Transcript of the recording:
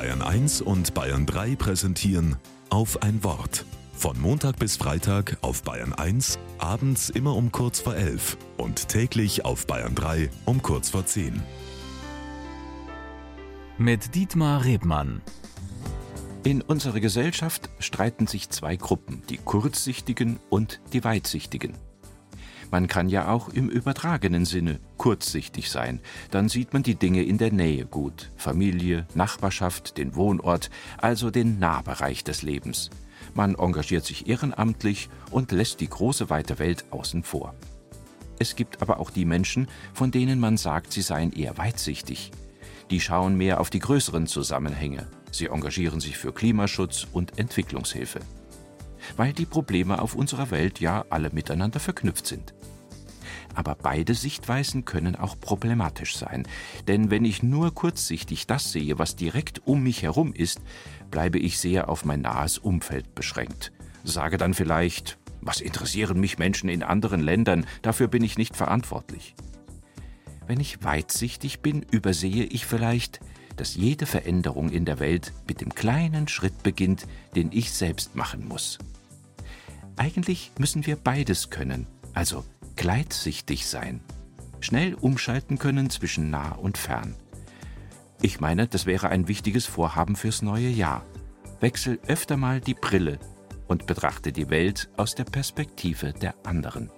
Bayern 1 und Bayern 3 präsentieren Auf ein Wort. Von Montag bis Freitag auf Bayern 1, abends immer um 11:15 und täglich auf Bayern 3 um 10:15. Mit Dietmar Rebmann. In unserer Gesellschaft streiten sich zwei Gruppen, die Kurzsichtigen und die Weitsichtigen. Man kann ja auch im übertragenen Sinne kurzsichtig sein. Dann sieht man die Dinge in der Nähe gut. Familie, Nachbarschaft, den Wohnort, also den Nahbereich des Lebens. Man engagiert sich ehrenamtlich und lässt die große weite Welt außen vor. Es gibt aber auch die Menschen, von denen man sagt, sie seien eher weitsichtig. Die schauen mehr auf die größeren Zusammenhänge. Sie engagieren sich für Klimaschutz und Entwicklungshilfe, weil die Probleme auf unserer Welt ja alle miteinander verknüpft sind. Aber beide Sichtweisen können auch problematisch sein, denn wenn ich nur kurzsichtig das sehe, was direkt um mich herum ist, bleibe ich sehr auf mein nahes Umfeld beschränkt. Sage dann vielleicht, was interessieren mich Menschen in anderen Ländern, dafür bin ich nicht verantwortlich. Wenn ich weitsichtig bin, übersehe ich vielleicht, dass jede Veränderung in der Welt mit dem kleinen Schritt beginnt, den ich selbst machen muss. Eigentlich müssen wir beides können, also gleitsichtig sein. Schnell umschalten können zwischen nah und fern. Ich meine, das wäre ein wichtiges Vorhaben fürs neue Jahr. Wechsel öfter mal die Brille und betrachte die Welt aus der Perspektive der anderen.